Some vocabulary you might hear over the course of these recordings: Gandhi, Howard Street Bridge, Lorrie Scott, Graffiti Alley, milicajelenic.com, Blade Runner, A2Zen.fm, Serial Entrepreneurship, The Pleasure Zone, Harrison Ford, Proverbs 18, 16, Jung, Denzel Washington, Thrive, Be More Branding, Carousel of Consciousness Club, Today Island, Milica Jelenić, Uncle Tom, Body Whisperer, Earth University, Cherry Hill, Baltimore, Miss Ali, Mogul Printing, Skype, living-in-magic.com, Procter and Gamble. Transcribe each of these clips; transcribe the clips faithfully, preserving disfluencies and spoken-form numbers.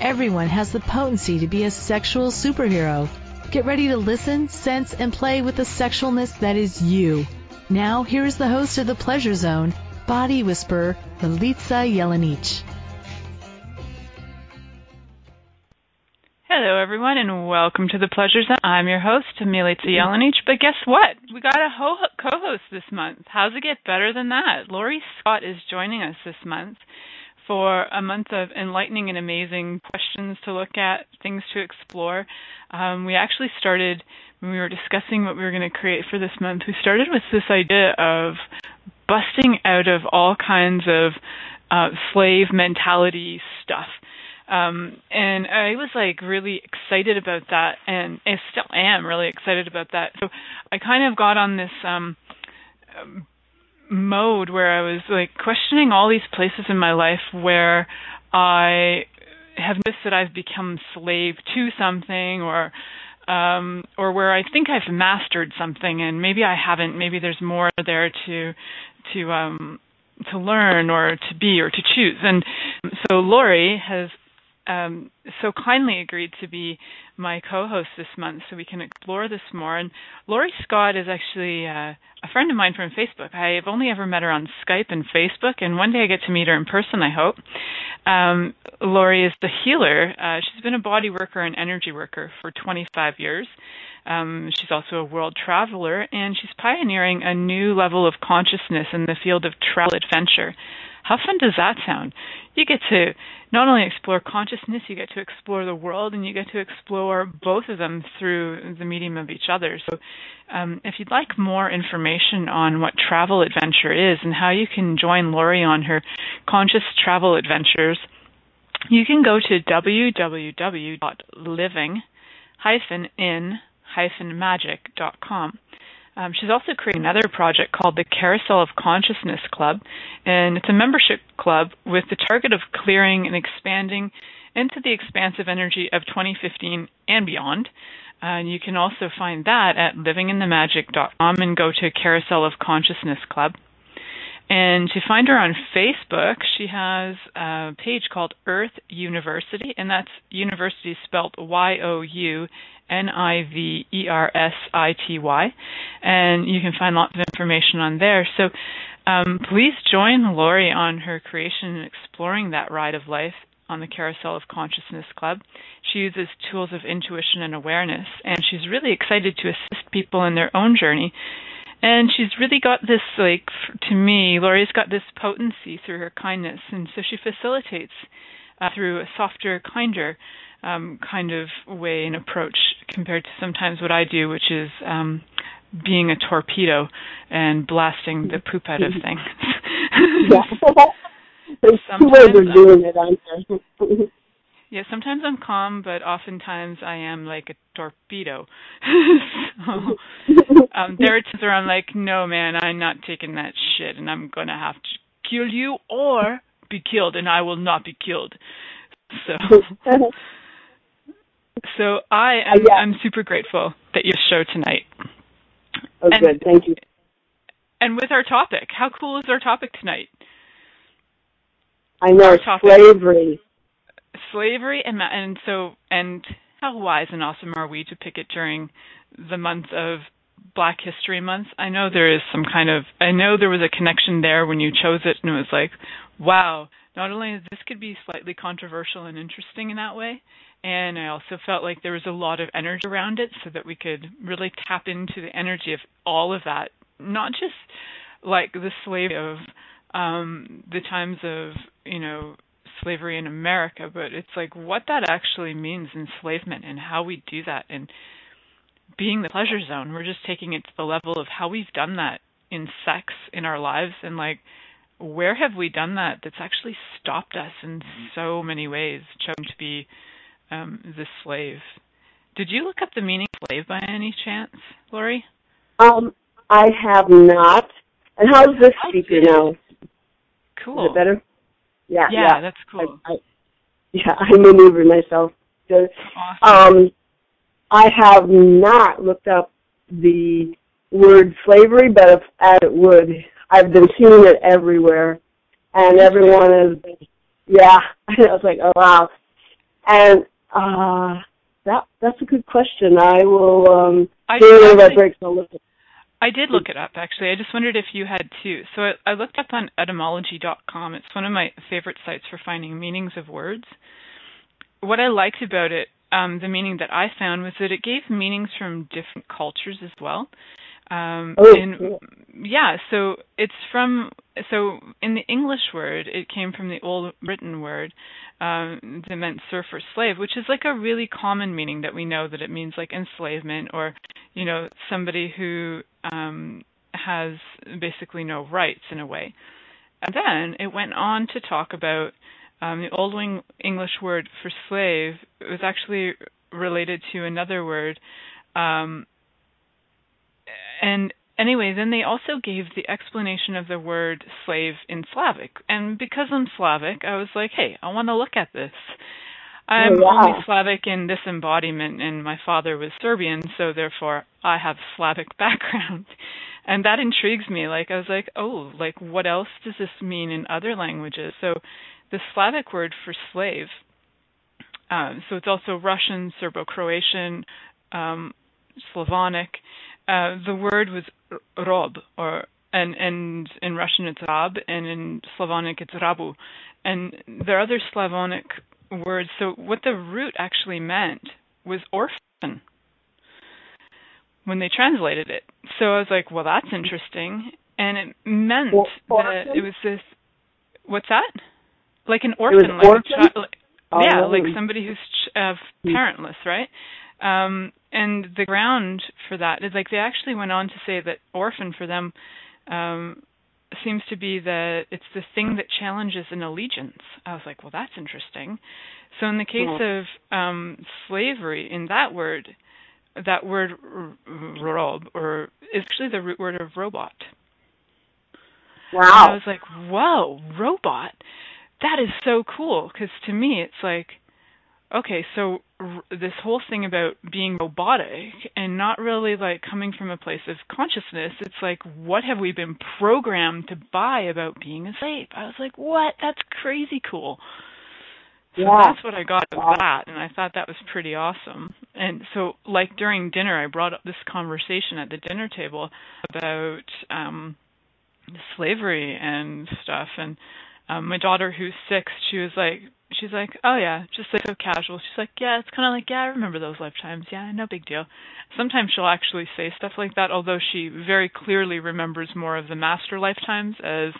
Everyone has the potency to be a sexual superhero. Get ready to listen, sense, and play with the sexualness that is you. Now, here is the host of The Pleasure Zone, Body Whisperer, Milica Jelenić. Hello, everyone, and welcome to The Pleasure Zone. I'm your host, Milica Jelenić, but guess what? We got a ho- co-host this month. How's it get better than that? Lorrie Scott is joining us this month for a month of enlightening and amazing questions to look at, things to explore. Um, we actually started, when we were discussing what we were going to create for this month, we started with this idea of busting out of all kinds of uh, slave mentality stuff. Um, and I was like really excited about that, and I still am really excited about that. So I kind of got on this um, mode where I was like questioning all these places in my life where I have noticed that I've become slave to something, or um, or where I think I've mastered something, and maybe I haven't. Maybe there's more there to to um, to learn, or to be, or to choose. And so Lorrie has Um, so kindly agreed to be my co-host this month so we can explore this more. And Lorrie Scott is actually uh, a friend of mine from Facebook. I've only ever met her on Skype and Facebook, and one day I get to meet her in person, I hope. Um, Lorrie is the healer. Uh, she's been a body worker and energy worker for twenty-five years. Um, she's also a world traveler, and she's pioneering a new level of consciousness in the field of travel adventure. How fun does that sound? You get to not only explore consciousness, you get to explore the world, and you get to explore both of them through the medium of each other. So um, if you'd like more information on what travel adventure is and how you can join Lorrie on her conscious travel adventures, you can go to w w w dot living dash in dash magic dot com. Um, she's also creating another project called the Carousel of Consciousness Club, and it's a membership club with the target of clearing and expanding into the expansive energy of twenty fifteen and beyond. Uh, and you can also find that at living in the magic dot com and go to Carousel of Consciousness Club. And to find her on Facebook, she has a page called Earth University, and that's university spelled Y O U N I V E R S I T Y. And you can find lots of information on there. So um, please join Lorrie on her creation and exploring that ride of life on the Carousel of Consciousness Club. She uses tools of intuition and awareness, and she's really excited to assist people in their own journey. And she's really got this, like, to me, Lorrie's got this potency through her kindness, and so she facilitates uh, through a softer, kinder um, kind of way and approach compared to sometimes what I do, which is um, being a torpedo and blasting the poop out of things. Yeah. There's two ways of doing it, aren't there? Yeah, sometimes I'm calm, but oftentimes I am like a torpedo. so, um, there are times where I'm like, no, man, I'm not taking that shit, and I'm going to have to kill you or be killed, and I will not be killed. So so I am, uh, yeah. I'm super grateful that you show tonight. Oh, and, good. Thank you. And with our topic, how cool is our topic tonight? I know, slavery. Slavery and and so and how wise and awesome are we to pick it during the month of Black History Month? I know there is some kind of I know there was a connection there when you chose it, and it was like, wow, not only this could be slightly controversial and interesting in that way, and I also felt like there was a lot of energy around it, so that we could really tap into the energy of all of that, not just like the slavery of um, the times of, you know, slavery in America, but it's like what that actually means, enslavement, and how we do that. And being the Pleasure Zone, we're just taking it to the level of how we've done that in sex, in our lives, and like where have we done that that's actually stopped us in so many ways, chosen to be um, the slave. Did you look up the meaning of slave by any chance, Lorrie? Um, I have not. And how's this speaker now? Cool. Is it better? Yeah, yeah, yeah. That's cool. I, I, yeah, I maneuver myself. Awesome. Um, I have not looked up the word slavery, but if, as it would, I've been seeing it everywhere. And everyone is, yeah. I was like, oh, wow. And uh, that that's a good question. I will, um, I did, that breaks, I'll look it. I did look it up, actually. I just wondered if you had, too. So I, I looked up on etymology dot com. It's one of my favorite sites for finding meanings of words. What I liked about it, um, the meaning that I found, was that it gave meanings from different cultures as well. Um, oh, and, cool. Yeah, so it's from, so in the English word, it came from the old written word um, that meant serf or slave, which is like a really common meaning that we know that it means like enslavement or, you know, somebody who um, has basically no rights in a way. And then it went on to talk about um, the old English word for slave. It was actually related to another word, um, and anyway, then they also gave the explanation of the word slave in Slavic. And because I'm Slavic, I was like, hey, I want to look at this. I'm oh, wow. only Slavic in this embodiment, and my father was Serbian, so therefore I have Slavic background. And that intrigues me. Like, I was like, oh, like, what else does this mean in other languages? So the Slavic word for slave, um, so it's also Russian, Serbo-Croatian, um, Slavonic. Uh, the word was rob, or and, and in Russian it's rab, and in Slavonic it's rabu. And there are other Slavonic words. So what the root actually meant was orphan when they translated it. So I was like, well, that's interesting. And it meant or- that it was this, what's that? Like an orphan. Like orphan? A chi- like, oh, yeah, no. Like somebody who's ch- uh, parentless, right? Um, and the ground for that is like they actually went on to say that orphan for them um, seems to be that it's the thing that challenges an allegiance. I was like, well, that's interesting. So in the case yeah. of um, slavery, in that word, that word rob or is actually the root word of robot. Wow. And I was like, whoa, robot. That is so cool because to me it's like, okay, so r- this whole thing about being robotic and not really like coming from a place of consciousness, it's like, what have we been programmed to buy about being a slave? I was like, what? That's crazy cool. So yeah. That's what I got of yeah. that, and I thought that was pretty awesome. And so, like, during dinner, I brought up this conversation at the dinner table about um, slavery and stuff, and um, my daughter, who's six, she was like, She's like, oh, yeah, just like so casual. She's like, yeah, it's kind of like, yeah, I remember those lifetimes. Yeah, no big deal. Sometimes she'll actually say stuff like that, although she very clearly remembers more of the master lifetimes, as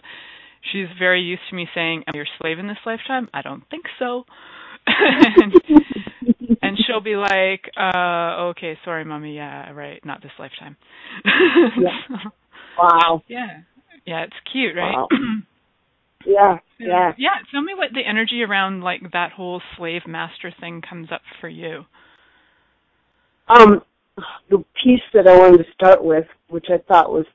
she's very used to me saying, am I your slave in this lifetime? I don't think so. and, and she'll be like, uh, okay, sorry, Mommy, yeah, right, not this lifetime. yeah. so, wow. Yeah. Yeah, it's cute, right? Wow. Yeah, yeah. Yeah, tell me what the energy around, like, that whole slave-master thing comes up for you. Um, the piece that I wanted to start with, which I thought was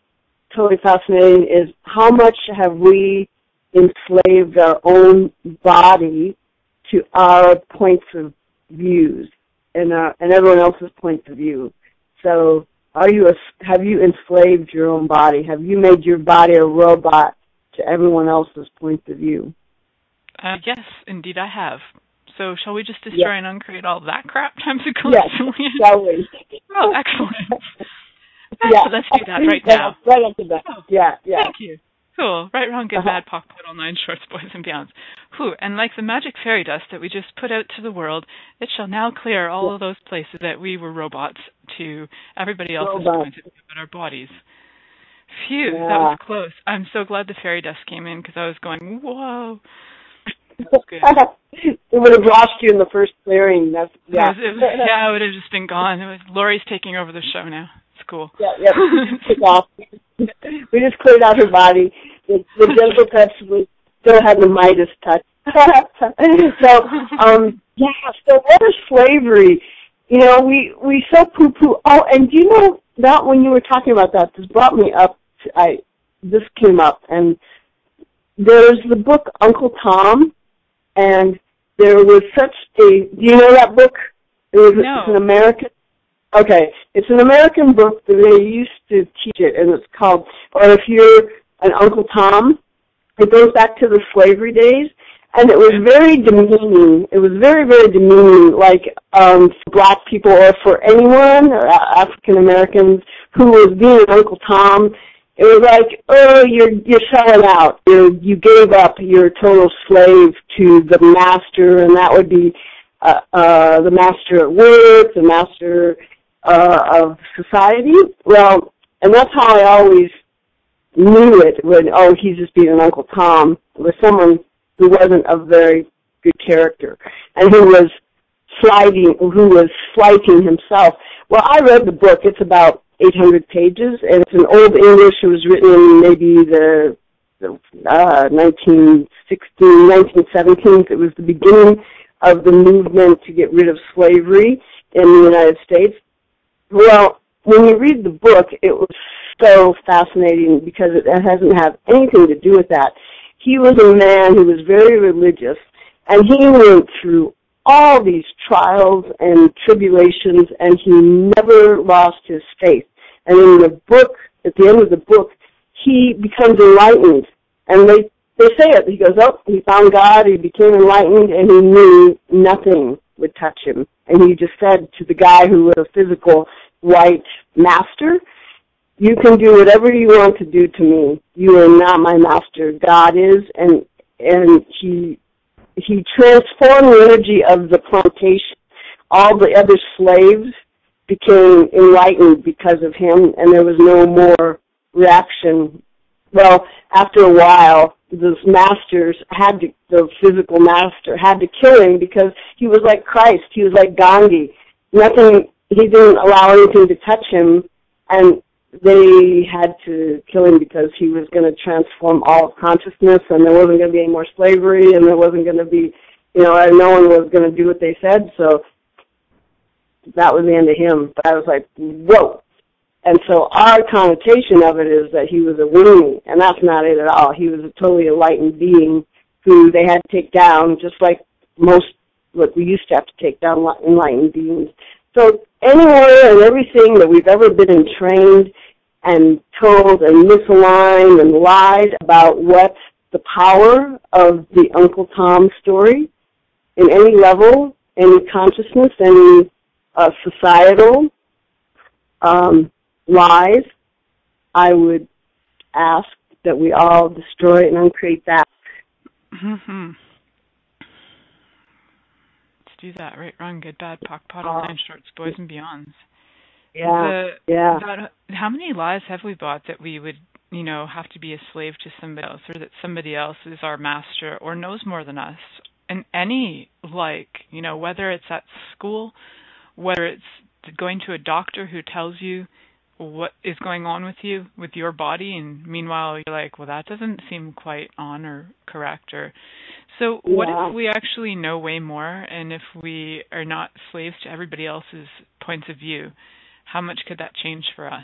totally fascinating, is how much have we enslaved our own body to our points of views and our, and everyone else's points of view. So are you a, have you enslaved your own body? Have you made your body a robot to everyone else's point of view? Uh, yes, indeed I have. So shall we just destroy yes. and uncreate all that crap times a couple? Yes, shall we? Oh, excellent. yeah. So let's do that right now. Yeah, right after that. Oh, yeah, yeah. Thank you. Cool. Right, wrong, good, uh-huh. bad, pock, all nine shorts, boys and beyonds. Whew. And like the magic fairy dust that we just put out to the world, it shall now clear all yeah. of those places that we were robots to everybody else's point of view but our bodies. Phew, yeah. That was close. I'm so glad the fairy dust came in because I was going, whoa. That was good. It would have lost you in the first clearing. That's, yeah. It was, it was, yeah, it would have just been gone. It was, Lori's taking over the show now. It's cool. Yeah, yeah. It's off. We just cleared out her body. The, the gentle touch was, still had the Midas touch. So, um, yeah, so what is slavery? You know, we, we so poo-poo. Oh, and do you know, that when you were talking about that, this brought me up, I, this came up, and there's the book Uncle Tom, and there was such a, do you know that book? It was, no. It's an American, okay, it's an American book that they used to teach it, and it's called, or if you're an Uncle Tom, it goes back to the slavery days. And it was very demeaning. It was very, very demeaning, like um, for black people or for anyone, or African Americans, who was being an Uncle Tom. It was like, oh, you're you're selling out. You you gave up. You're a total slave to the master, and that would be uh, uh, the master at work, the master uh, of society. Well, and that's how I always knew it, when, oh, he's just being an Uncle Tom, with someone who wasn't a very good character, and who was sliding, who was slighting himself. Well, I read the book. It's about eight hundred pages, and it's in Old English. It was written in maybe the, the uh, nineteen sixteen, nineteen seventeen. It was the beginning of the movement to get rid of slavery in the United States. Well, when you read the book, it was so fascinating because it doesn't have anything to do with that. He was a man who was very religious, and he went through all these trials and tribulations, and he never lost his faith. And in the book, at the end of the book, he becomes enlightened. And they, they say it. He goes, oh, he found God, he became enlightened, and he knew nothing would touch him. And he just said to the guy who was a physical white master, you can do whatever you want to do to me. You are not my master. God is, and and he he transformed the energy of the plantation. All the other slaves became enlightened because of him, and there was no more reaction. Well, after a while, the masters had to, the physical master had to kill him because he was like Christ. He was like Gandhi. Nothing. He didn't allow anything to touch him, and they had to kill him because he was going to transform all consciousness, and there wasn't going to be any more slavery, and there wasn't going to be, you know, no one was going to do what they said, so that was the end of him. But I was like, whoa. And so our connotation of it is that he was a weenie, and that's not it at all. He was a totally enlightened being who they had to take down, just like most, what we used to have to take down enlightened beings. So anywhere and everything that we've ever been entrained and told and misaligned and lied about what the power of the Uncle Tom story in any level, any consciousness, any uh, societal um, lies, I would ask that we all destroy and uncreate that. Mm-hmm. Do that, right, wrong, good, bad, pock, pot, all nine shorts, boys and beyonds. Yeah, the, yeah. That, how many lies have we bought that we would, you know, have to be a slave to somebody else, or that somebody else is our master or knows more than us? In any, like, you know, whether it's at school, whether it's going to a doctor who tells you what is going on with you, with your body, and meanwhile you're like, well, that doesn't seem quite on or correct. Or so what yeah. if we actually know way more, and if we are not slaves to everybody else's points of view, how much could that change for us?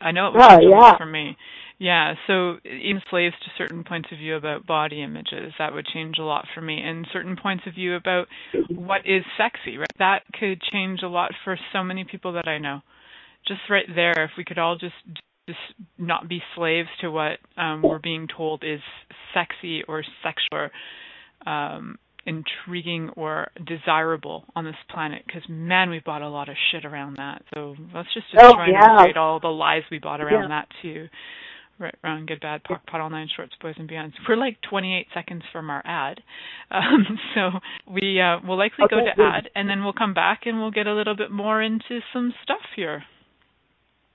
I know it was oh, yeah. for me. Yeah, so even slaves to certain points of view about body images, that would change a lot for me. And certain points of view about what is sexy, right? That could change a lot for so many people that I know. Just right there, if we could all just just not be slaves to what um, we're being told is sexy or sexual or um, intriguing or desirable on this planet, because, man, we've bought a lot of shit around that. So let's just, just oh, try yeah. and avoid all the lies we bought around yeah. that, too. Right, wrong, good, bad, pock, pot, all nine shorts, boys and beyonds. We're like twenty-eight seconds from our ad, um, so we uh, will likely okay, go to good. ad, and then we'll come back and we'll get a little bit more into some stuff here.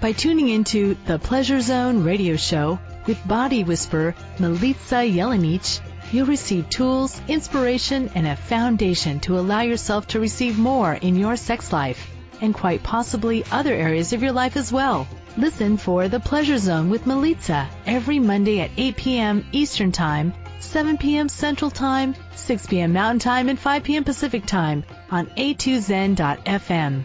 By tuning into The Pleasure Zone radio show with Body Whisperer Milica Jelenić, you'll receive tools, inspiration, and a foundation to allow yourself to receive more in your sex life, and quite possibly other areas of your life as well. Listen for The Pleasure Zone with Milica every Monday at eight p.m. Eastern Time, seven p.m. Central Time, six p.m. Mountain Time, and five p.m. Pacific Time on A two Zen dot f m.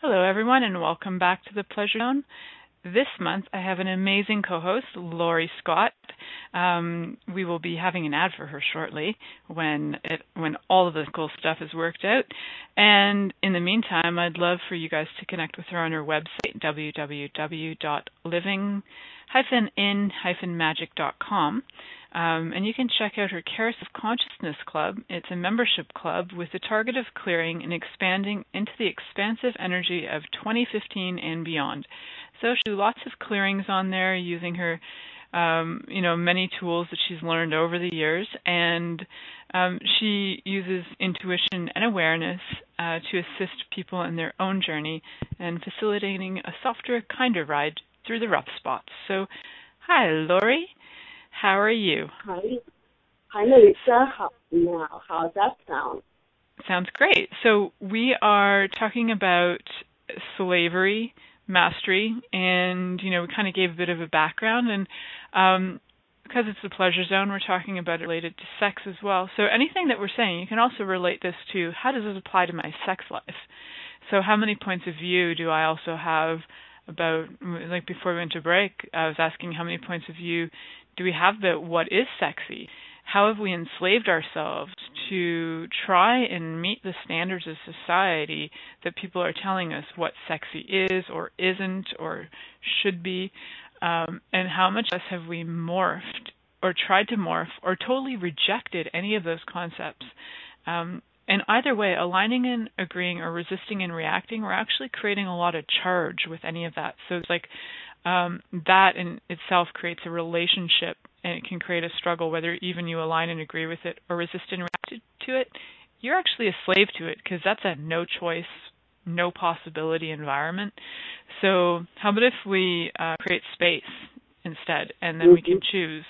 Hello, everyone, and welcome back to The Pleasure Zone. This month, I have an amazing co-host, Lorrie Scott. Um, we will be having an ad for her shortly when it, when all of the cool stuff is worked out. And in the meantime, I'd love for you guys to connect with her on her website, w w w dot living dash in dash magic dot com. Um, and you can check out her Carousel of Consciousness Club. It's a membership club with the target of clearing and expanding into the expansive energy of twenty fifteen and beyond. So she do lots of clearings on there using her, um, you know, many tools that she's learned over the years. And um, she uses intuition and awareness uh, to assist people in their own journey and facilitating a softer, kinder ride through the rough spots. So, hi, Lorrie. How are you? Hi. Hi, Milica. How now? How's that sound? Sounds great. So we are talking about slavery, mastery, and, you know, we kind of gave a bit of a background. And um, because it's the Pleasure Zone, we're talking about it related to sex as well. So anything that we're saying, you can also relate this to how does this apply to my sex life? So how many points of view do I also have about, like before we went to break, I was asking how many points of view do we have about what is sexy? How have we enslaved ourselves to try and meet the standards of society that people are telling us what sexy is or isn't or should be? Um, and how much of us have we morphed or tried to morph or totally rejected any of those concepts? Um, and either way, aligning and agreeing or resisting and reacting, we're actually creating a lot of charge with any of that. So it's like, Um, that in itself creates a relationship, and it can create a struggle, whether even you align and agree with it or resist and react to it. You're actually a slave to it because that's a no-choice, no-possibility environment. So how about if we uh, create space instead, and then mm-hmm. we can choose?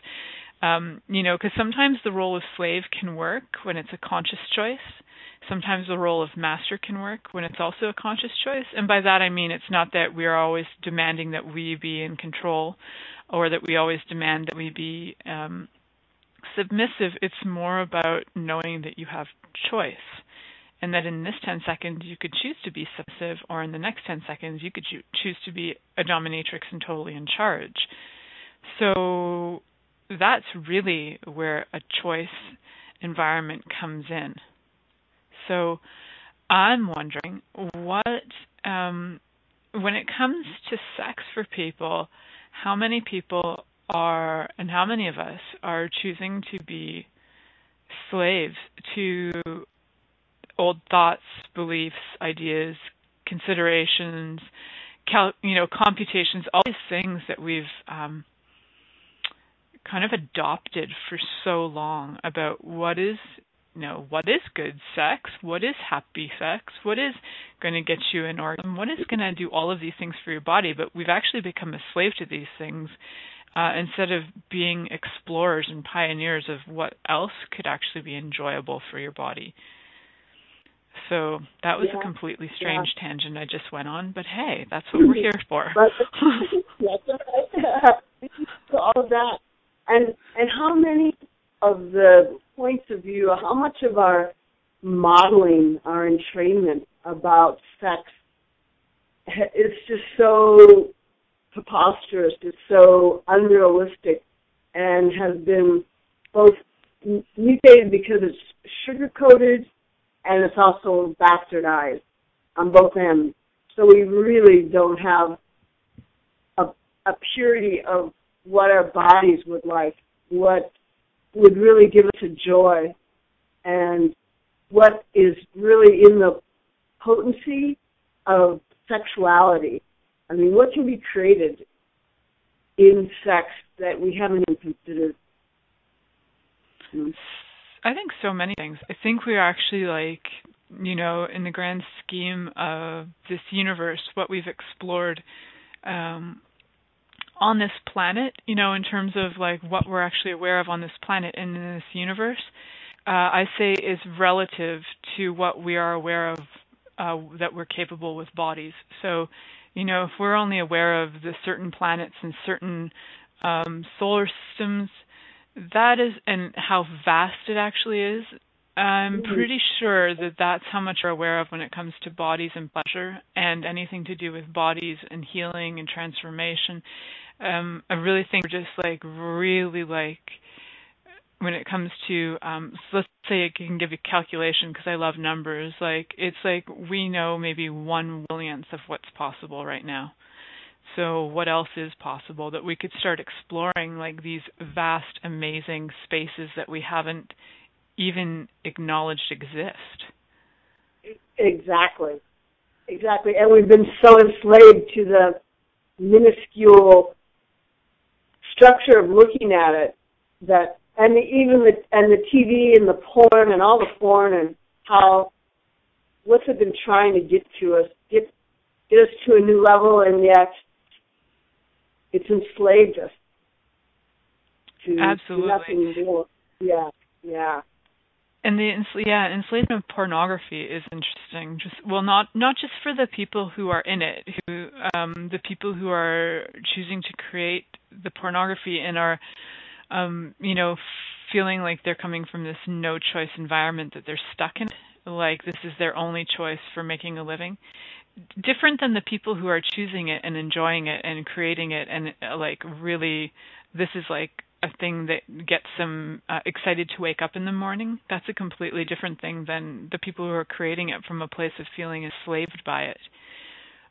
Um, you know, because sometimes the role of slave can work when it's a conscious choice. Sometimes the role of master can work when it's also a conscious choice. And by that I mean it's not that we are always demanding that we be in control or that we always demand that we be um, submissive. It's more about knowing that you have choice and that in this ten seconds you could choose to be submissive, or in the next ten seconds you could cho- choose to be a dominatrix and totally in charge. So that's really where a choice environment comes in. So I'm wondering what, um, when it comes to sex for people, how many people are, and how many of us are choosing to be slaves to old thoughts, beliefs, ideas, considerations, cal- you know, computations, all these things that we've um, kind of adopted for so long about what is, you know, what is good sex, what is happy sex, what is going to get you an orgasm, what is going to do all of these things for your body. But we've actually become a slave to these things uh, instead of being explorers and pioneers of what else could actually be enjoyable for your body. So that was yeah. a completely strange yeah. tangent I just went on, but hey, that's what we're here for. So all of that, and and how many of the points of view, how much of our modeling, our entrainment about sex, it's just so preposterous, it's so unrealistic, and has been both mutated because it's sugar-coated. And it's also bastardized on both ends. So we really don't have a, a purity of what our bodies would like, what would really give us a joy, and what is really in the potency of sexuality. I mean, what can be created in sex that we haven't even considered? Hmm. I think so many things. I think we're actually like, you know, in the grand scheme of this universe, what we've explored um, on this planet, you know, in terms of like what we're actually aware of on this planet and in this universe, uh, I say is relative to what we are aware of uh, that we're capable with bodies. So, you know, if we're only aware of the certain planets and certain um, solar systems, that is, and how vast it actually is, I'm pretty sure that that's how much we're aware of when it comes to bodies and pleasure and anything to do with bodies and healing and transformation. Um, I really think we're just like really like when it comes to, um, so let's say I can give you a calculation because I love numbers. Like it's like we know maybe one millionth of what's possible right now. So what else is possible that we could start exploring, like these vast, amazing spaces that we haven't even acknowledged exist? Exactly. Exactly. And we've been so enslaved to the minuscule structure of looking at it that, and the, even the, and the T V and the porn and all the porn and how, what's it been trying to get to us, get, get us to a new level, and yet it's enslaved us to Absolutely. Nothing more. Yeah, yeah. And the yeah enslavement of pornography is interesting. Just well, not not just for the people who are in it, who um, the people who are choosing to create the pornography and are, um, you know, feeling like they're coming from this no choice environment that they're stuck in, like this is their only choice for making a living. Different than the people who are choosing it and enjoying it and creating it and like really this is like a thing that gets them uh, excited to wake up in the morning. That's a completely different thing than the people who are creating it from a place of feeling enslaved by it.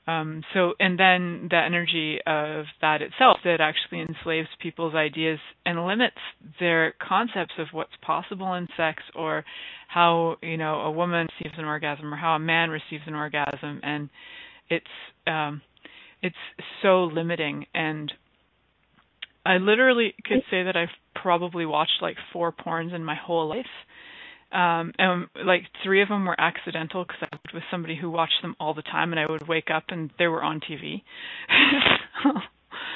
Um, so and then the energy of that itself that actually enslaves people's ideas and limits their concepts of what's possible in sex or how, you know, a woman receives an orgasm or how a man receives an orgasm, and it's um, it's so limiting. And I literally could say that I've probably watched like four porns in my whole life. Um, and like three of them were accidental because I was with somebody who watched them all the time, and I would wake up and they were on T V. so,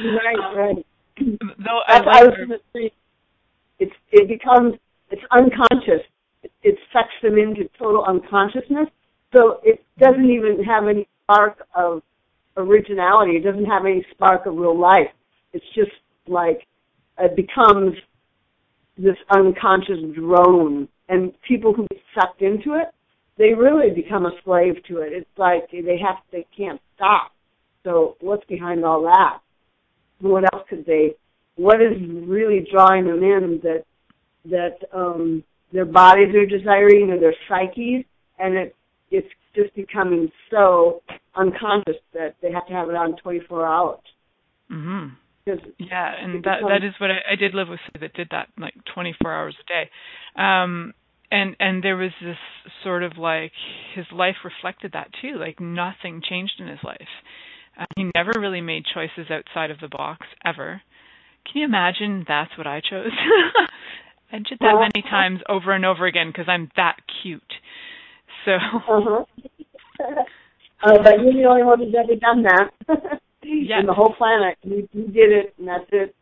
right, right. Though I, I was going to say, it's it becomes it's unconscious. It, it sucks them into total unconsciousness, so it doesn't even have any spark of originality. It doesn't have any spark of real life. It's just like it becomes this unconscious drone. And people who get sucked into it, they really become a slave to it. It's like they have, they can't stop. So what's behind all that? What else could they? What is really drawing them in that that um, their bodies are desiring or their psyches, and it it's just becoming so unconscious that they have to have it on twenty-four hours. Mm-hmm. Yeah, and that that is what I, I did live with that did that like twenty-four hours a day. Um, and and there was this sort of like his life reflected that too. Like nothing changed in his life. Uh, he never really made choices outside of the box ever. Can you imagine that's what I chose? I did that well, many times over and over again because I'm that cute. So. Uh-huh. Oh, but you're the only one who's ever done that. Yeah. In the whole planet. You, you did it, and that's it.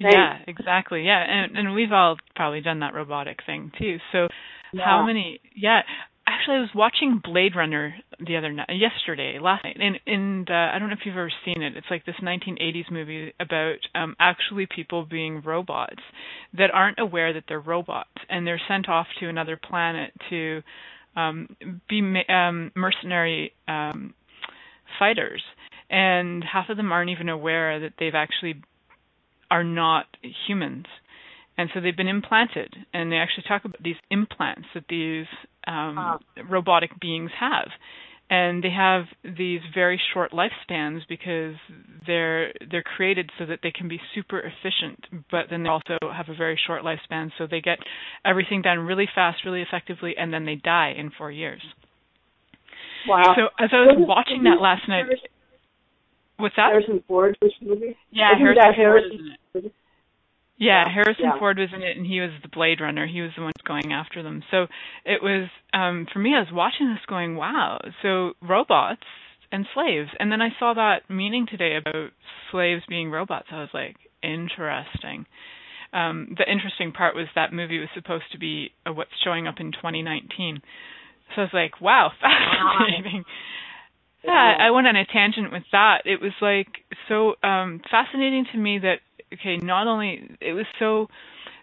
Thanks. Yeah, exactly. Yeah, and, and we've all probably done that robotic thing, too. So yeah. How many... Yeah. Actually, I was watching Blade Runner the other night, yesterday, last night, and, and uh, I don't know if you've ever seen it. It's like this nineteen eighties movie about um, actually people being robots that aren't aware that they're robots, and they're sent off to another planet to um, be um, mercenary um, fighters. And half of them aren't even aware that they've actually are not humans. And so they've been implanted. And they actually talk about these implants that these um, wow. robotic beings have. And they have these very short lifespans because they're they're created so that they can be super efficient, but then they also have a very short lifespan. So they get everything done really fast, really effectively, and then they die in four years. Wow. So as I was watching that last night... What's that? Harrison Ford was in the movie? Yeah, Harrison, Harrison Ford was in it. Yeah, Harrison yeah. Ford was in it, and he was the Blade Runner. He was the one going after them. So it was, um, for me, I was watching this going, wow, so robots and slaves. And then I saw that meaning today about slaves being robots. I was like, interesting. Um, the interesting part was that movie was supposed to be uh, what's showing up in twenty nineteen. So I was like, wow, fascinating. Wow. Yeah, I went on a tangent with that. It was like so um, fascinating to me that okay, not only it was so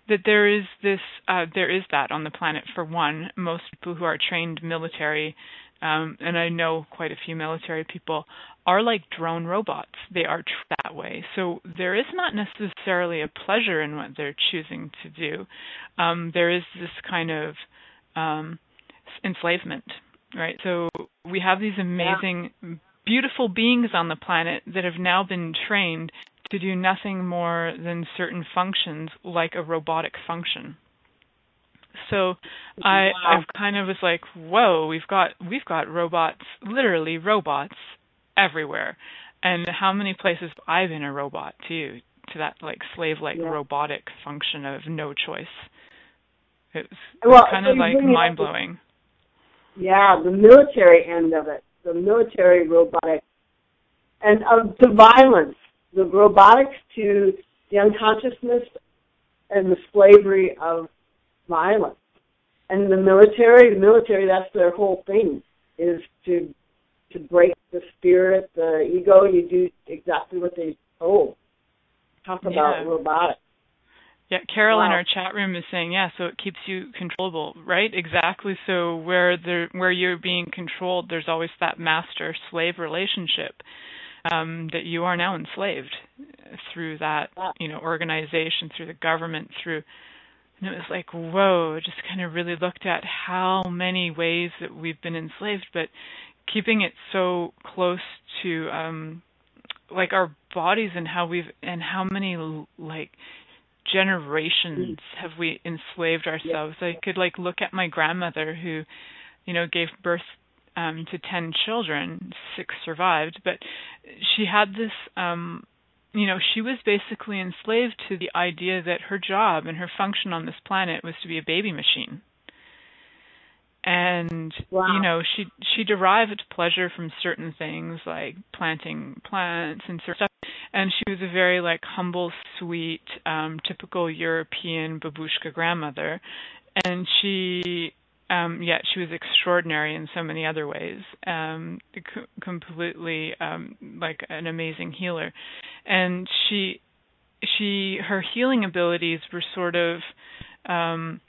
that there is this, uh, there is that on the planet for one. Most people who are trained military, um, and I know quite a few military people, are like drone robots. They are trained that way. So there is not necessarily a pleasure in what they're choosing to do. Um, there is this kind of um, enslavement. Right, so we have these amazing, yeah. beautiful beings on the planet that have now been trained to do nothing more than certain functions, like a robotic function. So I, wow. I kind of was like, "Whoa, we've got we've got robots, literally robots everywhere." And how many places have I been a robot too, to that like slave-like yeah. robotic function of no choice? It was well, kind of like mind-blowing. Yeah, the military end of it, the military robotics, and of the violence, the robotics to the unconsciousness and the slavery of violence. And the military, the military, that's their whole thing, is to to break the spirit, the ego. You do exactly what they told. Talk about yeah. robotics. Yeah, Carol wow. in our chat room is saying, yeah, so it keeps you controllable, right? Exactly. So where there, where you're being controlled, there's always that master-slave relationship um, that you are now enslaved through that, you know, organization, through the government, through. And it was like, whoa, just kind of really looked at how many ways that we've been enslaved, but keeping it so close to, um, like, our bodies and how we've, and how many, like, generations have we enslaved ourselves. I could like look at my grandmother who, you know, gave birth um, to ten children, six survived, but she had this, um, you know, she was basically enslaved to the idea that her job and her function on this planet was to be a baby machine. And, wow. you know, she she derived pleasure from certain things like planting plants and certain stuff. And she was a very, like, humble, sweet, um, typical European babushka grandmother. And she, um, yeah, she was extraordinary in so many other ways, um, c- completely, um, like, an amazing healer. And she, she her healing abilities were sort of... Um,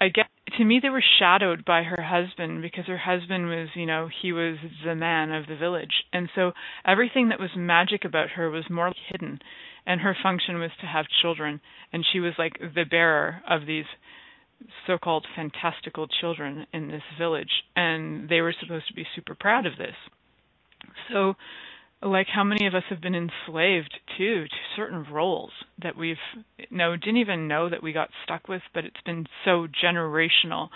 I guess, to me, they were shadowed by her husband because her husband was, you know, he was the man of the village. And so everything that was magic about her was more hidden. And her function was to have children. And she was like the bearer of these so-called fantastical children in this village. And they were supposed to be super proud of this. So like how many of us have been enslaved too, to certain roles that we've no didn't even know that we got stuck with, but it's been so generational,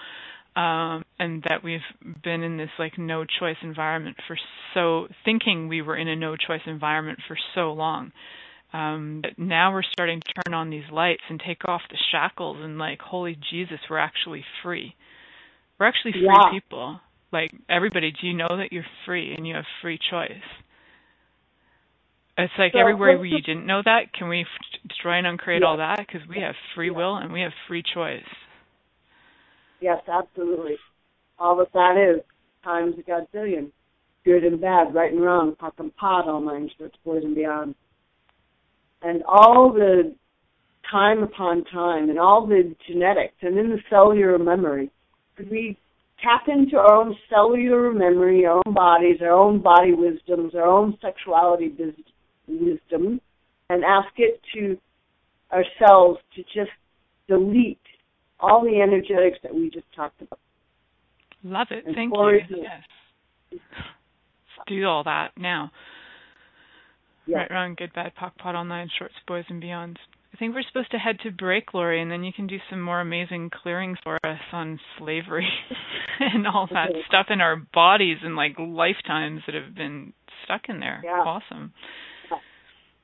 um, and that we've been in this like no choice environment for so thinking we were in a no choice environment for so long. Um, but now we're starting to turn on these lights and take off the shackles and like, holy Jesus, we're actually free. We're actually free yeah. people. Like, everybody, do you know that you're free and you have free choice? It's like so, everywhere where you didn't know that, can we f- destroy and uncreate yes. all that? Because we have free yes. will and we have free choice. Yes, absolutely. All that that is, times a godzillion. Good and bad, right and wrong, pop and pot, all mine, shirts, boys and beyond. And all the time upon time, and all the genetics, and then the cellular memory. Could we tap into our own cellular memory, our own bodies, our own body wisdoms, our own sexuality wisdom, and ask it to ourselves to just delete all the energetics that we just talked about? Love it. And thank you. Yes. Let's do all that now. Yes. Right, wrong, good, bad, pock, pot, all nine, shorts, boys, and beyonds. I think we're supposed to head to break, Lorrie, and then you can do some more amazing clearing for us on slavery and all that okay. stuff in our bodies and, like, lifetimes that have been stuck in there. Yeah. Awesome. Yeah.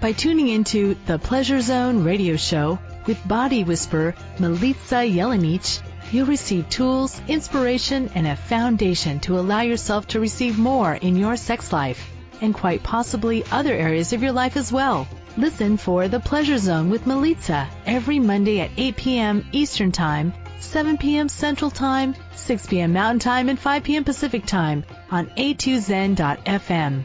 By tuning into The Pleasure Zone radio show with Body Whisperer Milica Jelenić, you'll receive tools, inspiration, and a foundation to allow yourself to receive more in your sex life, and quite possibly other areas of your life as well. Listen for The Pleasure Zone with Milica every Monday at eight p.m. Eastern Time, seven p.m. Central Time, six p.m. Mountain Time, and five p.m. Pacific Time on A two Zen dot f m.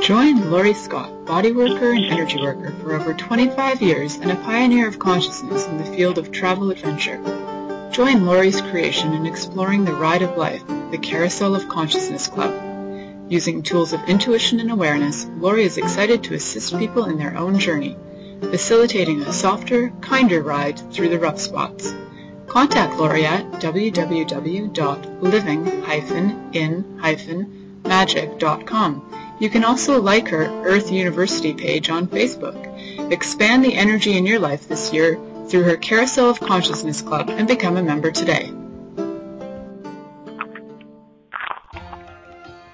Join Lorrie Scott, body worker and energy worker for over twenty-five years and a pioneer of consciousness in the field of travel adventure. Join Lorrie's creation in exploring the ride of life, the Carousel of Consciousness Club. Using tools of intuition and awareness, Lorrie is excited to assist people in their own journey, facilitating a softer, kinder ride through the rough spots. Contact Lorrie at w w w dot living dash in dash magic dot com. You can also like her Earth University page on Facebook. Expand the energy in your life this year through her Carousel of Consciousness Club and become a member today.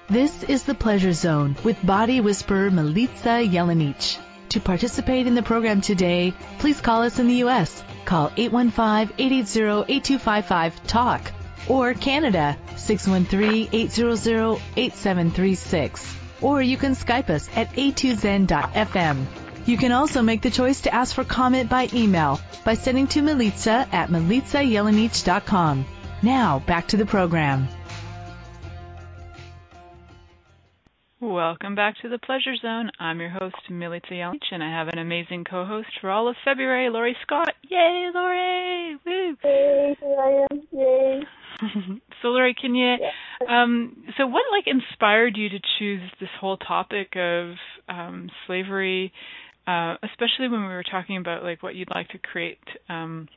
This is The Pleasure Zone with Body Whisperer Milica Jelenić. To participate in the program today, please call us in the U S. Call eight one five, eight eight zero, eight two five five, talk or Canada six one three, eight zero zero, eight seven three six. Or you can Skype us at A two Zen dot f m. You can also make the choice to ask for comment by email by sending to Milica at milica jelenic dot com. Now, back to the program. Welcome back to The Pleasure Zone. I'm your host, Milica Jelenic, and I have an amazing co-host for all of February, Lorrie Scott. Yay, Lorrie! Woo! Yay, here I am. Yay. So, Lorrie, can you um, So what, like, inspired you to choose this whole topic of um, slavery, uh, especially when we were talking about, like, what you'd like to create um,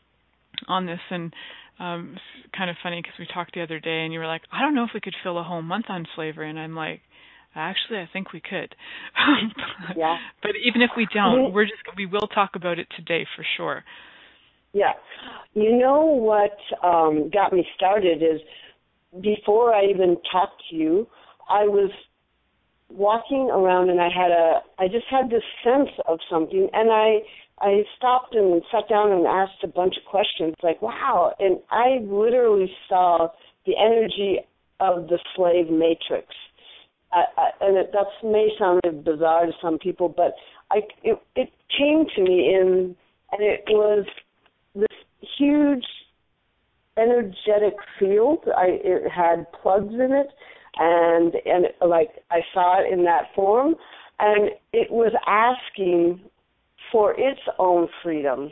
on this? And um, it's kind of funny because we talked the other day and you were like, I don't know if we could fill a whole month on slavery. And I'm like, actually, I think we could. Yeah. But even if we don't, we're just we will talk about it today for sure. Yeah. You know what um, got me started is before I even talked to you, I was walking around and I had a I just had this sense of something, and I I stopped and sat down and asked a bunch of questions like, wow, and I literally saw the energy of the slave matrix. I, I, and it, that may sound bizarre to some people, but I, it, it came to me in, and it was this huge energetic field. I, it had plugs in it, and and it, like I saw it in that form, and it was asking for its own freedom.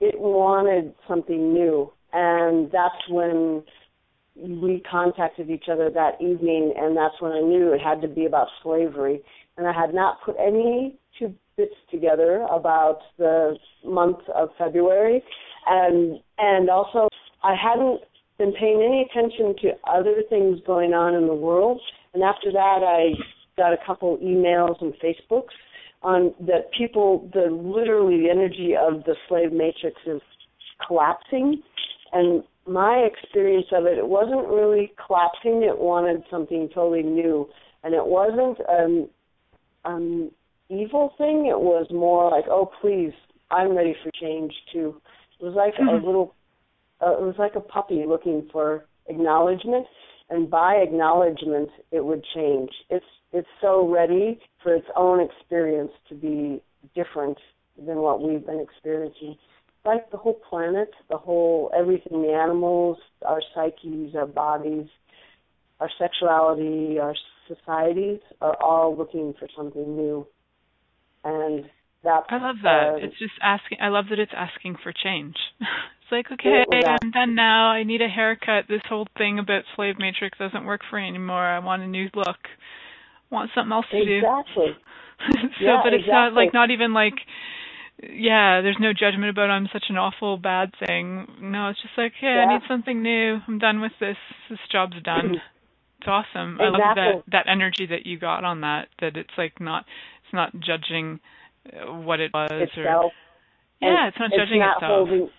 It wanted something new, and that's when we contacted each other that evening, and that's when I knew it had to be about slavery. And I had not put any two bits together about the month of February, and and also I hadn't been paying any attention to other things going on in the world. And after that, I got a couple emails and Facebooks on that people, the literally the energy of the slave matrix is collapsing. And my experience of it, it wasn't really collapsing. It wanted something totally new. And it wasn't an um, evil thing. It was more like, oh, please, I'm ready for change, too. It was like mm-hmm. a little... Uh, it was like a puppy looking for acknowledgement, and by acknowledgement, it would change. It's it's so ready for its own experience to be different than what we've been experiencing. Like the whole planet, the whole everything, the animals, our psyches, our bodies, our sexuality, our societies are all looking for something new. And that's... I love that. Uh, it's just asking. I love that it's asking for change. Like, okay, I'm done now. I need a haircut. This whole thing about slave matrix doesn't work for me anymore. I want a new look. I want something else to exactly. do. Exactly. so, yeah, but it's exactly. not like not even like, yeah. There's no judgment about I'm such an awful bad thing. No, it's just like, yeah, yeah. I need something new. I'm done with this. This job's done. It's awesome. Exactly. I love that that energy that you got on that. That it's like not, it's not judging what it was. Itself. Or, yeah, it's not it's judging not itself. Holding,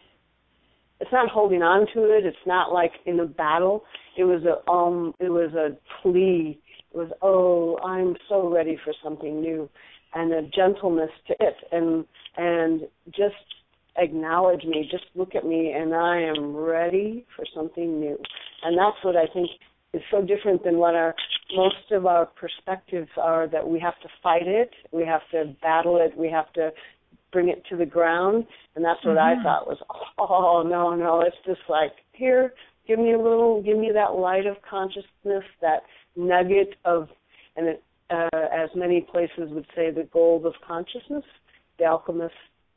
It's not holding on to it. It's not like in a battle. It was a um. It was a plea. It was, oh, I'm so ready for something new, and a gentleness to it, and and just acknowledge me. Just look at me, and I am ready for something new. And that's what I think is so different than what our most of our perspectives are. That we have to fight it. We have to battle it. We have to bring it to the ground, and that's what mm-hmm. I thought was, oh, no, no, it's just like, here, give me a little, give me that light of consciousness, that nugget of, and it, uh, as many places would say, the gold of consciousness, the alchemists,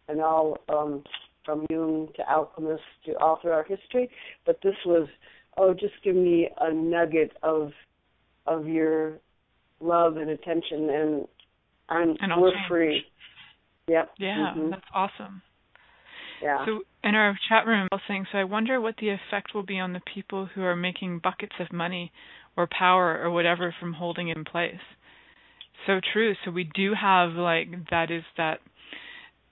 and all um, from Jung to alchemists to all through our history, but this was, oh, just give me a nugget of of your love and attention, and I'm and we're change. free. Yep. Yeah, mm-hmm. That's awesome. Yeah. So in our chat room, I was saying, so I wonder what the effect will be on the people who are making buckets of money or power or whatever from holding in place. So true. So we do have, like, that is that,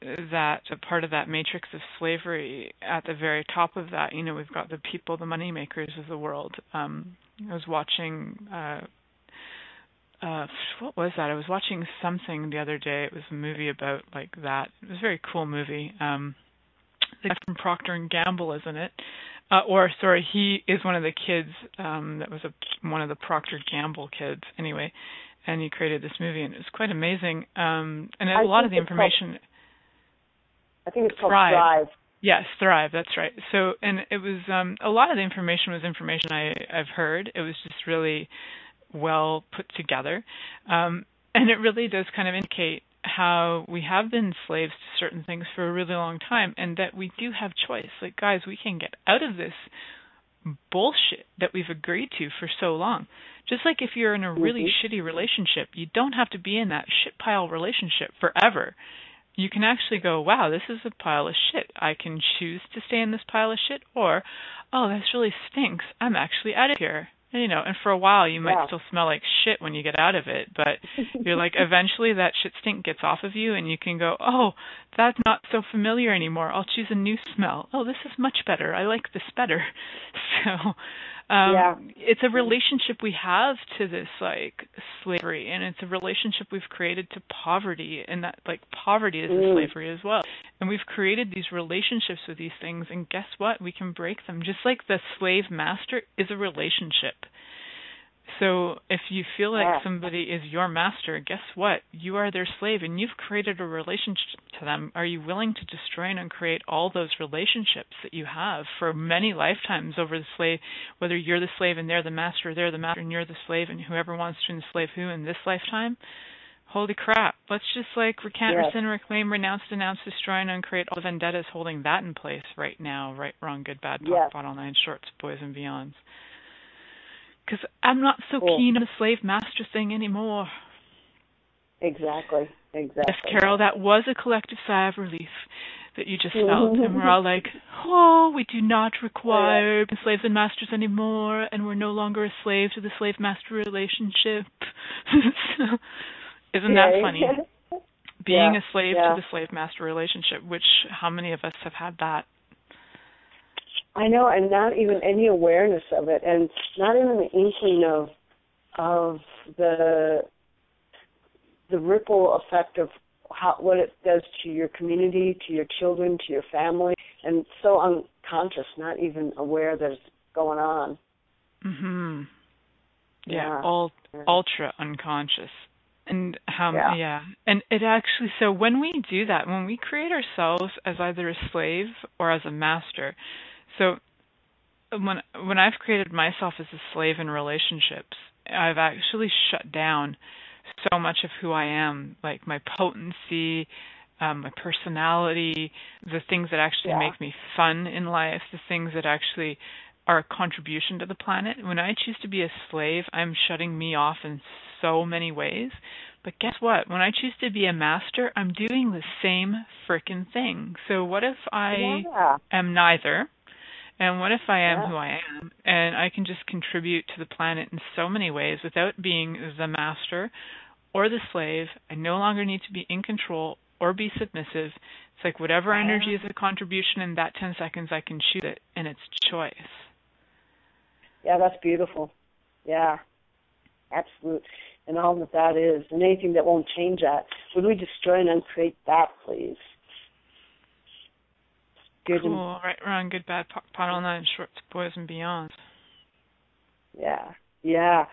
that a part of that matrix of slavery at the very top of that. You know, we've got the people, the money makers of the world. Um, I was watching... Uh, Uh, what was that? I was watching something the other day. It was a movie about like that. It was a very cool movie. Um, the guy from Procter and Gamble, isn't it? Uh, or sorry, he is one of the kids um, that was a, one of the Procter Gamble kids. Anyway, and he created this movie, and it was quite amazing. Um, and a I lot of the information. Called, I think it's called Thrive. Thrive. Yes, Thrive. That's right. So, and it was um, a lot of the information was information I, I've heard. It was just really well put together, um, and it really does kind of indicate how we have been slaves to certain things for a really long time, and that we do have choice. Like, guys, we can get out of this bullshit that we've agreed to for so long. Just like if you're in a really mm-hmm. shitty relationship, you don't have to be in that shit pile relationship forever. You can actually go, wow, this is a pile of shit. I can choose to stay in this pile of shit, or, oh, this really stinks. I'm actually out of here. You know, and for a while you might yeah. still smell like shit when you get out of it, but you're like, eventually that shit stink gets off of you and you can go, oh, that's not so familiar anymore. I'll choose a new smell. Oh, this is much better. I like this better. So um, yeah. it's a relationship we have to this, like, slavery, and it's a relationship we've created to poverty, and that, like, poverty is mm. a slavery as well. And we've created these relationships with these things, and guess what? We can break them. Just like the slave master is a relationship. So if you feel like yeah. somebody is your master, guess what? You are their slave, and you've created a relationship to them. Are you willing to destroy and uncreate all those relationships that you have for many lifetimes over the slave, whether you're the slave and they're the master, they're the master and you're the slave, and whoever wants to enslave who in this lifetime? Holy crap. Let's just, like, recant, yes. rescind, reclaim, renounce, denounce, destroy, and uncreate all the vendettas holding that in place right now, right, wrong, good, bad, yes. pop, bottle, nine, shorts, boys, and beyonds. Because I'm not so cool. keen on the slave-master thing anymore. Exactly, exactly. Yes, Carol, that was a collective sigh of relief that you just felt. And we're all like, oh, we do not require yeah. slaves and masters anymore, and we're no longer a slave to the slave-master relationship. So, isn't that funny? Being yeah, a slave yeah. to the slave-master relationship, which how many of us have had that? I know, and not even any awareness of it, and not even the inkling of of the the ripple effect of how, what it does to your community, to your children, to your family, and so unconscious, not even aware that it's going on. Mm-hmm. Yeah, yeah. All, ultra unconscious. And um, yeah. yeah, and it actually, so when we do that, when we create ourselves as either a slave or as a master, so when when I've created myself as a slave in relationships, I've actually shut down so much of who I am, like my potency, um, my personality, the things that actually yeah. make me fun in life, the things that actually are a contribution to the planet. When I choose to be a slave, I'm shutting me off in so many ways. But guess what? When I choose to be a master, I'm doing the same frickin' thing. So what if I yeah. am neither? And what if I am yeah. who I am? And I can just contribute to the planet in so many ways without being the master or the slave. I no longer need to be in control or be submissive. It's like whatever energy is a contribution in that ten seconds, I can choose it, and it's choice. Yeah, that's beautiful. Yeah, absolute. And all that that is, and anything that won't change that, would we destroy and uncreate that, please? Good cool, and, right, wrong, good, bad, pot, pot, all nine, shorts, boys, and beyond. Yeah, yeah.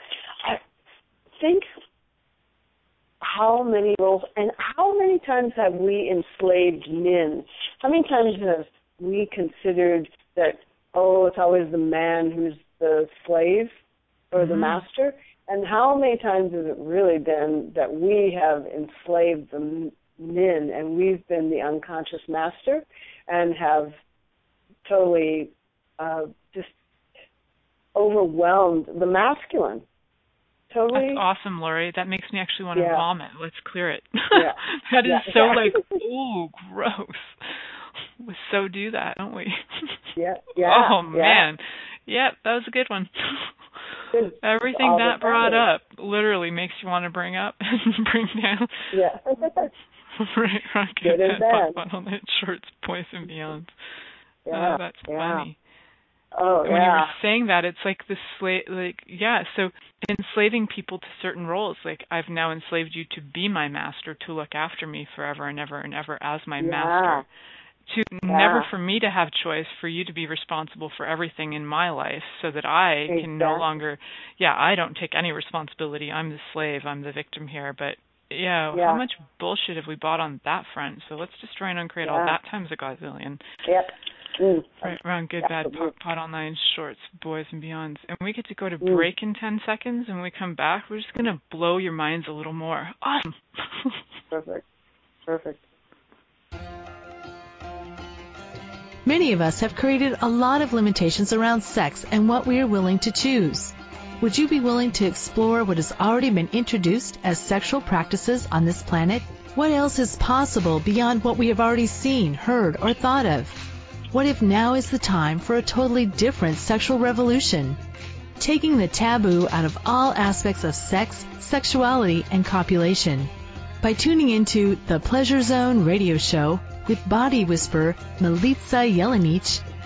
I think how many roles, and how many times have we enslaved men? How many times have we considered that, oh, it's always the man who's the slave or mm-hmm. the master? And how many times has it really been that we have enslaved the men and we've been the unconscious master and have totally uh, just overwhelmed the masculine? Totally. That's awesome, Lorrie. That makes me actually want yeah. to vomit. Let's clear it. Yeah. That yeah. is so like, ooh, gross. We so do that, don't we? Yeah. yeah. Oh, yeah. man. Yep, that was a good one. Good. Everything that brought up literally makes you want to bring up and bring down. Yeah. Right, rocket, good and bad. Pop, bottle, knit, shorts, boys, and beyonds. Yeah. Oh, that's yeah. funny. Oh, when yeah. you were saying that, it's like the slave, like, yeah, so enslaving people to certain roles, like, I've now enslaved you to be my master, to look after me forever and ever and ever as my yeah. master. To yeah. never for me to have choice, for you to be responsible for everything in my life so that I exactly. can no longer, yeah, I don't take any responsibility. I'm the slave. I'm the victim here. But, yeah, yeah. how much bullshit have we bought on that front? So let's destroy and uncreate yeah. all that times a gazillion. Yep. Mm. Right, wrong, good, yeah. bad, pot, pot, all nine, shorts, boys, and beyonds. And we get to go to mm. break in ten seconds, and when we come back, we're just going to blow your minds a little more. Awesome. Perfect. Perfect. Many of us have created a lot of limitations around sex and what we are willing to choose. Would you be willing to explore what has already been introduced as sexual practices on this planet? What else is possible beyond what we have already seen, heard, or thought of? What if now is the time for a totally different sexual revolution? Taking the taboo out of all aspects of sex, sexuality, and copulation. By tuning into The Pleasure Zone radio show with Body Whisperer Milica Jelenić,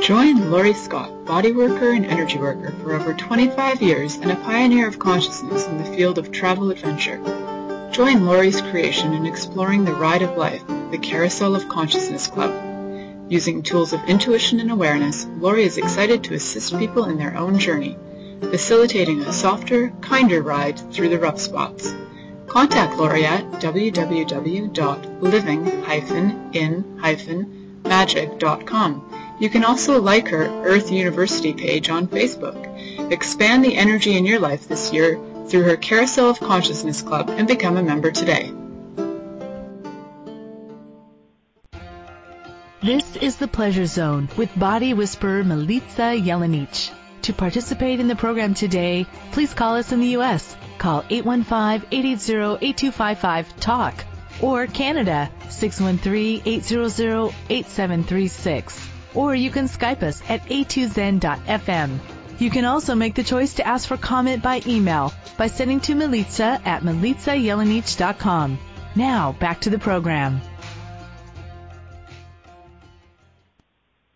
Join Lorrie Scott, body worker and energy worker for over twenty-five years and a pioneer of consciousness in the field of travel adventure. Join Lorrie's creation in exploring the ride of life, the Carousel of Consciousness Club. Using tools of intuition and awareness, Lorrie is excited to assist people in their own journey, facilitating a softer, kinder ride through the rough spots. Contact Lorrie at w w w dot living dash in dash magic dot com. You can also like her Earth University page on Facebook. Expand the energy in your life this year through her Carousel of Consciousness Club and become a member today. This is The Pleasure Zone with Body Whisperer Milica Jelenić. To participate in the program today, please call us in the U S Call eight one five, eight eight zero, eight two five five, talk or Canada six one three, eight zero zero, eight seven three six. Or you can Skype us at A two Zen dot f m. You can also make the choice to ask for comment by email by sending to Milica at milica jelenic dot com. Now, back to the program.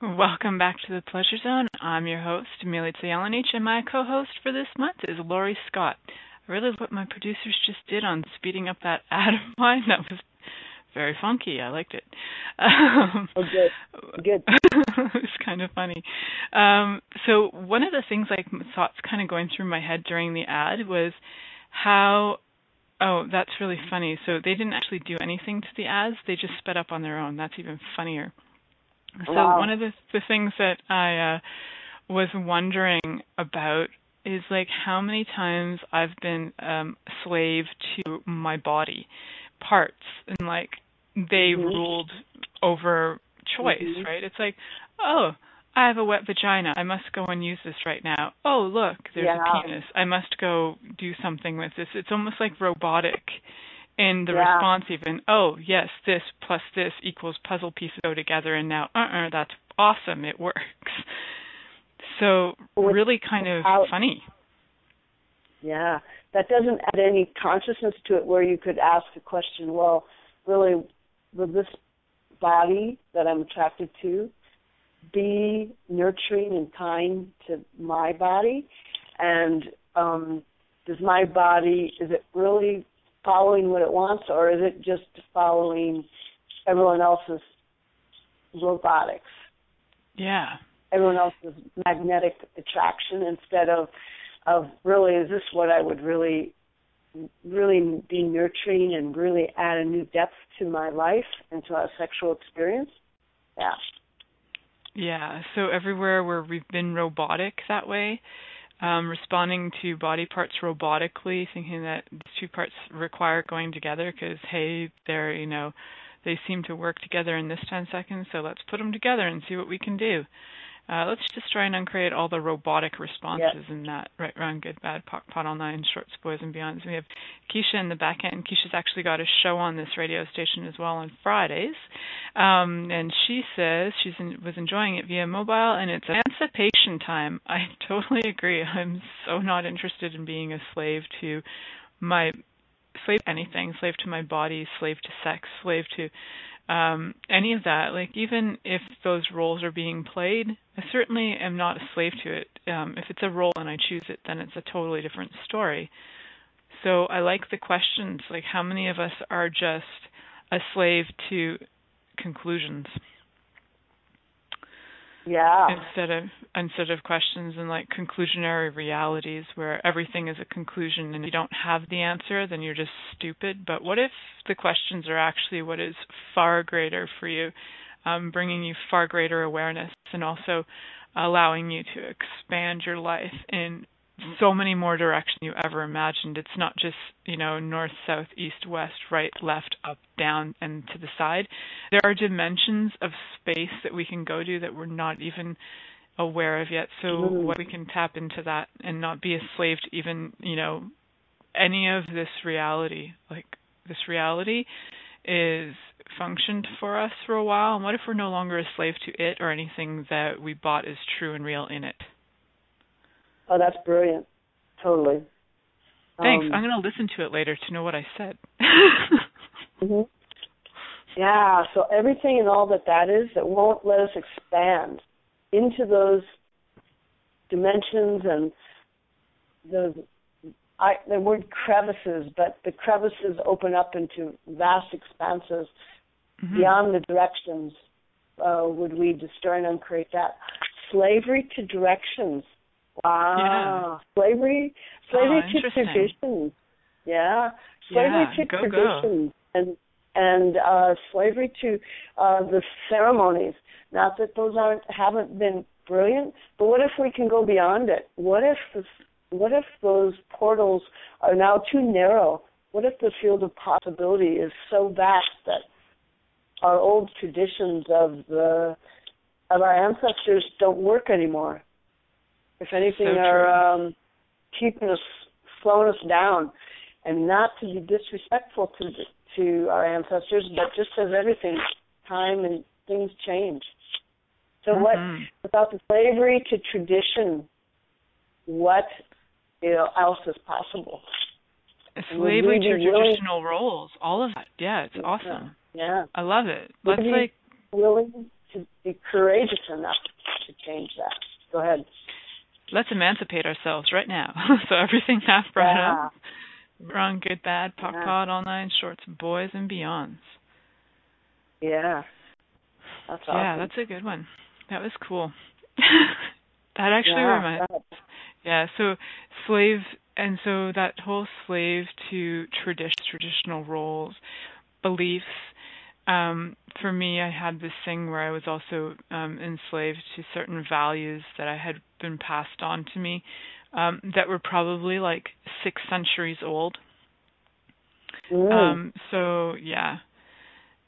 Welcome back to The Pleasure Zone. I'm your host, Milica Jelenic, and my co-host for this month is Lorrie Scott. I realized what my producers just did on speeding up that ad of mine. That was very funky. I liked it. Um, oh, good. Good. It was kind of funny. Um, so one of the things, like thoughts kind of going through my head during the ad was how, oh, that's really funny. So they didn't actually do anything to the ads. They just sped up on their own. That's even funnier. So wow. One of the, the things that I uh, was wondering about is like how many times I've been um, slave to my body parts and like, they mm-hmm. ruled over choice, mm-hmm. right? It's like, oh, I have a wet vagina. I must go and use this right now. Oh, look, there's yeah. a penis. I must go do something with this. It's almost like robotic in the yeah. response even. Oh, yes, this plus this equals puzzle pieces go together, and now, uh-uh, that's awesome. It works. So with, really kind of out. funny. Yeah. That doesn't add any consciousness to it where you could ask a question, well, really, will this body that I'm attracted to be nurturing and kind to my body? And um, does my body, is it really following what it wants, or is it just following everyone else's robotics? Yeah. Everyone else's magnetic attraction instead of, of really, is this what I would really really be nurturing and really add a new depth to my life and to our sexual experience? Yeah. Yeah, so everywhere where we've been robotic that way, um, responding to body parts robotically, thinking that the two parts require going together because, hey, they're, you know, they seem to work together in this ten seconds, so let's put them together and see what we can do. Uh, let's destroy and uncreate all the robotic responses yep. in that right, wrong, good, bad, pot, pot, all nine, shorts, boys, and beyonds. We have Keisha in the back end. Keisha's actually got a show on this radio station as well on Fridays. Um, and she says she was enjoying it via mobile, and it's emancipation time. I totally agree. I'm so not interested in being a slave to my slave to anything, slave to my body, slave to sex, slave to... Um, any of that, like even if those roles are being played, I certainly am not a slave to it. Um, if it's a role and I choose it, then it's a totally different story. So I like the questions, like how many of us are just a slave to conclusions? Yeah. Instead of instead of questions and like conclusionary realities where everything is a conclusion and you don't have the answer, then you're just stupid. But what if the questions are actually what is far greater for you, um, bringing you far greater awareness and also allowing you to expand your life in so many more directions you ever imagined. It's not just, you know, north, south, east, west, right, left, up, down, and to the side. There are dimensions of space that we can go to that we're not even aware of yet. So mm. what we can tap into that and not be a slave to even, you know, any of this reality. Like this reality is functioned for us for a while. And what if we're no longer a slave to it or anything that we bought as true and real in it? Oh, that's brilliant. Totally. Thanks. Um, I'm going to listen to it later to know what I said. mm-hmm. Yeah, so everything and all that that is that won't let us expand into those dimensions and those, I, the word crevices, but the crevices open up into vast expanses mm-hmm. beyond the directions. Uh, would we destroy and uncreate that? Slavery to directions. Wow. Yeah. Slavery slavery oh, to tradition. Yeah. Slavery yeah. to go, tradition go. and and uh, slavery to uh, the ceremonies. Not that those aren't haven't been brilliant, but what if we can go beyond it? What if the, what if those portals are now too narrow? What if the field of possibility is so vast that our old traditions of the of our ancestors don't work anymore? If anything, so are um, keeping us, slowing us down, and not to be disrespectful to to our ancestors, but just as everything, time and things change. So mm-hmm. what, without the slavery to tradition, what you know, else is possible? Slavery to traditional willing? roles, all of that. Yeah, it's awesome. Yeah. I love it. Let's be like willing to be courageous enough to change that. Go ahead. Let's emancipate ourselves right now. So everything I've brought yeah. up, wrong, good, bad, pop, yeah. pod, all nine, shorts, boys, and beyonds. Yeah. That's awesome. Yeah, that's a good one. That was cool. That actually yeah, reminds that's... Yeah, so slave, and so that whole slave to tradi- traditional roles, beliefs. Um, for me, I had this thing where I was also um, enslaved to certain values that I had been passed on to me um, that were probably like six centuries old. Mm. Um, so, yeah.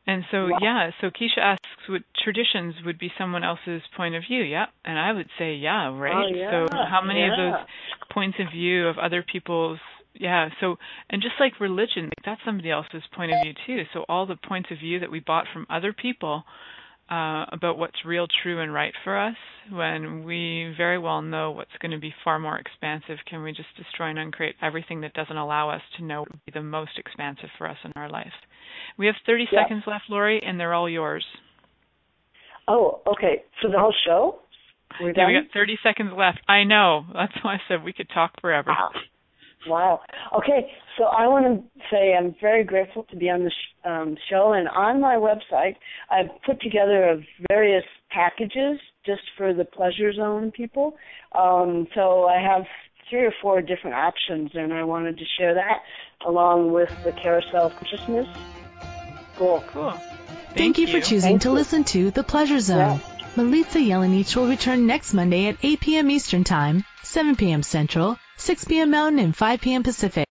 And so, wow. yeah, so Keisha asks what traditions would be someone else's point of view, yeah? And I would say, yeah, right? Oh, yeah. So how many yeah. of those points of view of other people's Yeah, so, and just like religion, like that's somebody else's point of view too. So all the points of view that we bought from other people uh, about what's real, true, and right for us, when we very well know what's going to be far more expansive, can we just destroy and uncreate everything that doesn't allow us to know what would be the most expansive for us in our life? We have thirty yep. seconds left, Lorrie, and they're all yours. Oh, okay. So the whole show? We're yeah, done? We got thirty seconds left. I know. That's why I said we could talk forever. Wow. Wow. Okay, so I want to say I'm very grateful to be on the sh- um, show, and on my website I've put together various packages just for the Pleasure Zone people. Um, so I have three or four different options, and I wanted to share that along with the Carousel of Consciousness. Cool. Cool. Thank, Thank you for choosing Thank to you. listen to The Pleasure Zone. Yeah. Milica Jelenić will return next Monday at eight p.m. Eastern Time, seven p.m. Central, six p.m. Mountain, and five p.m. Pacific.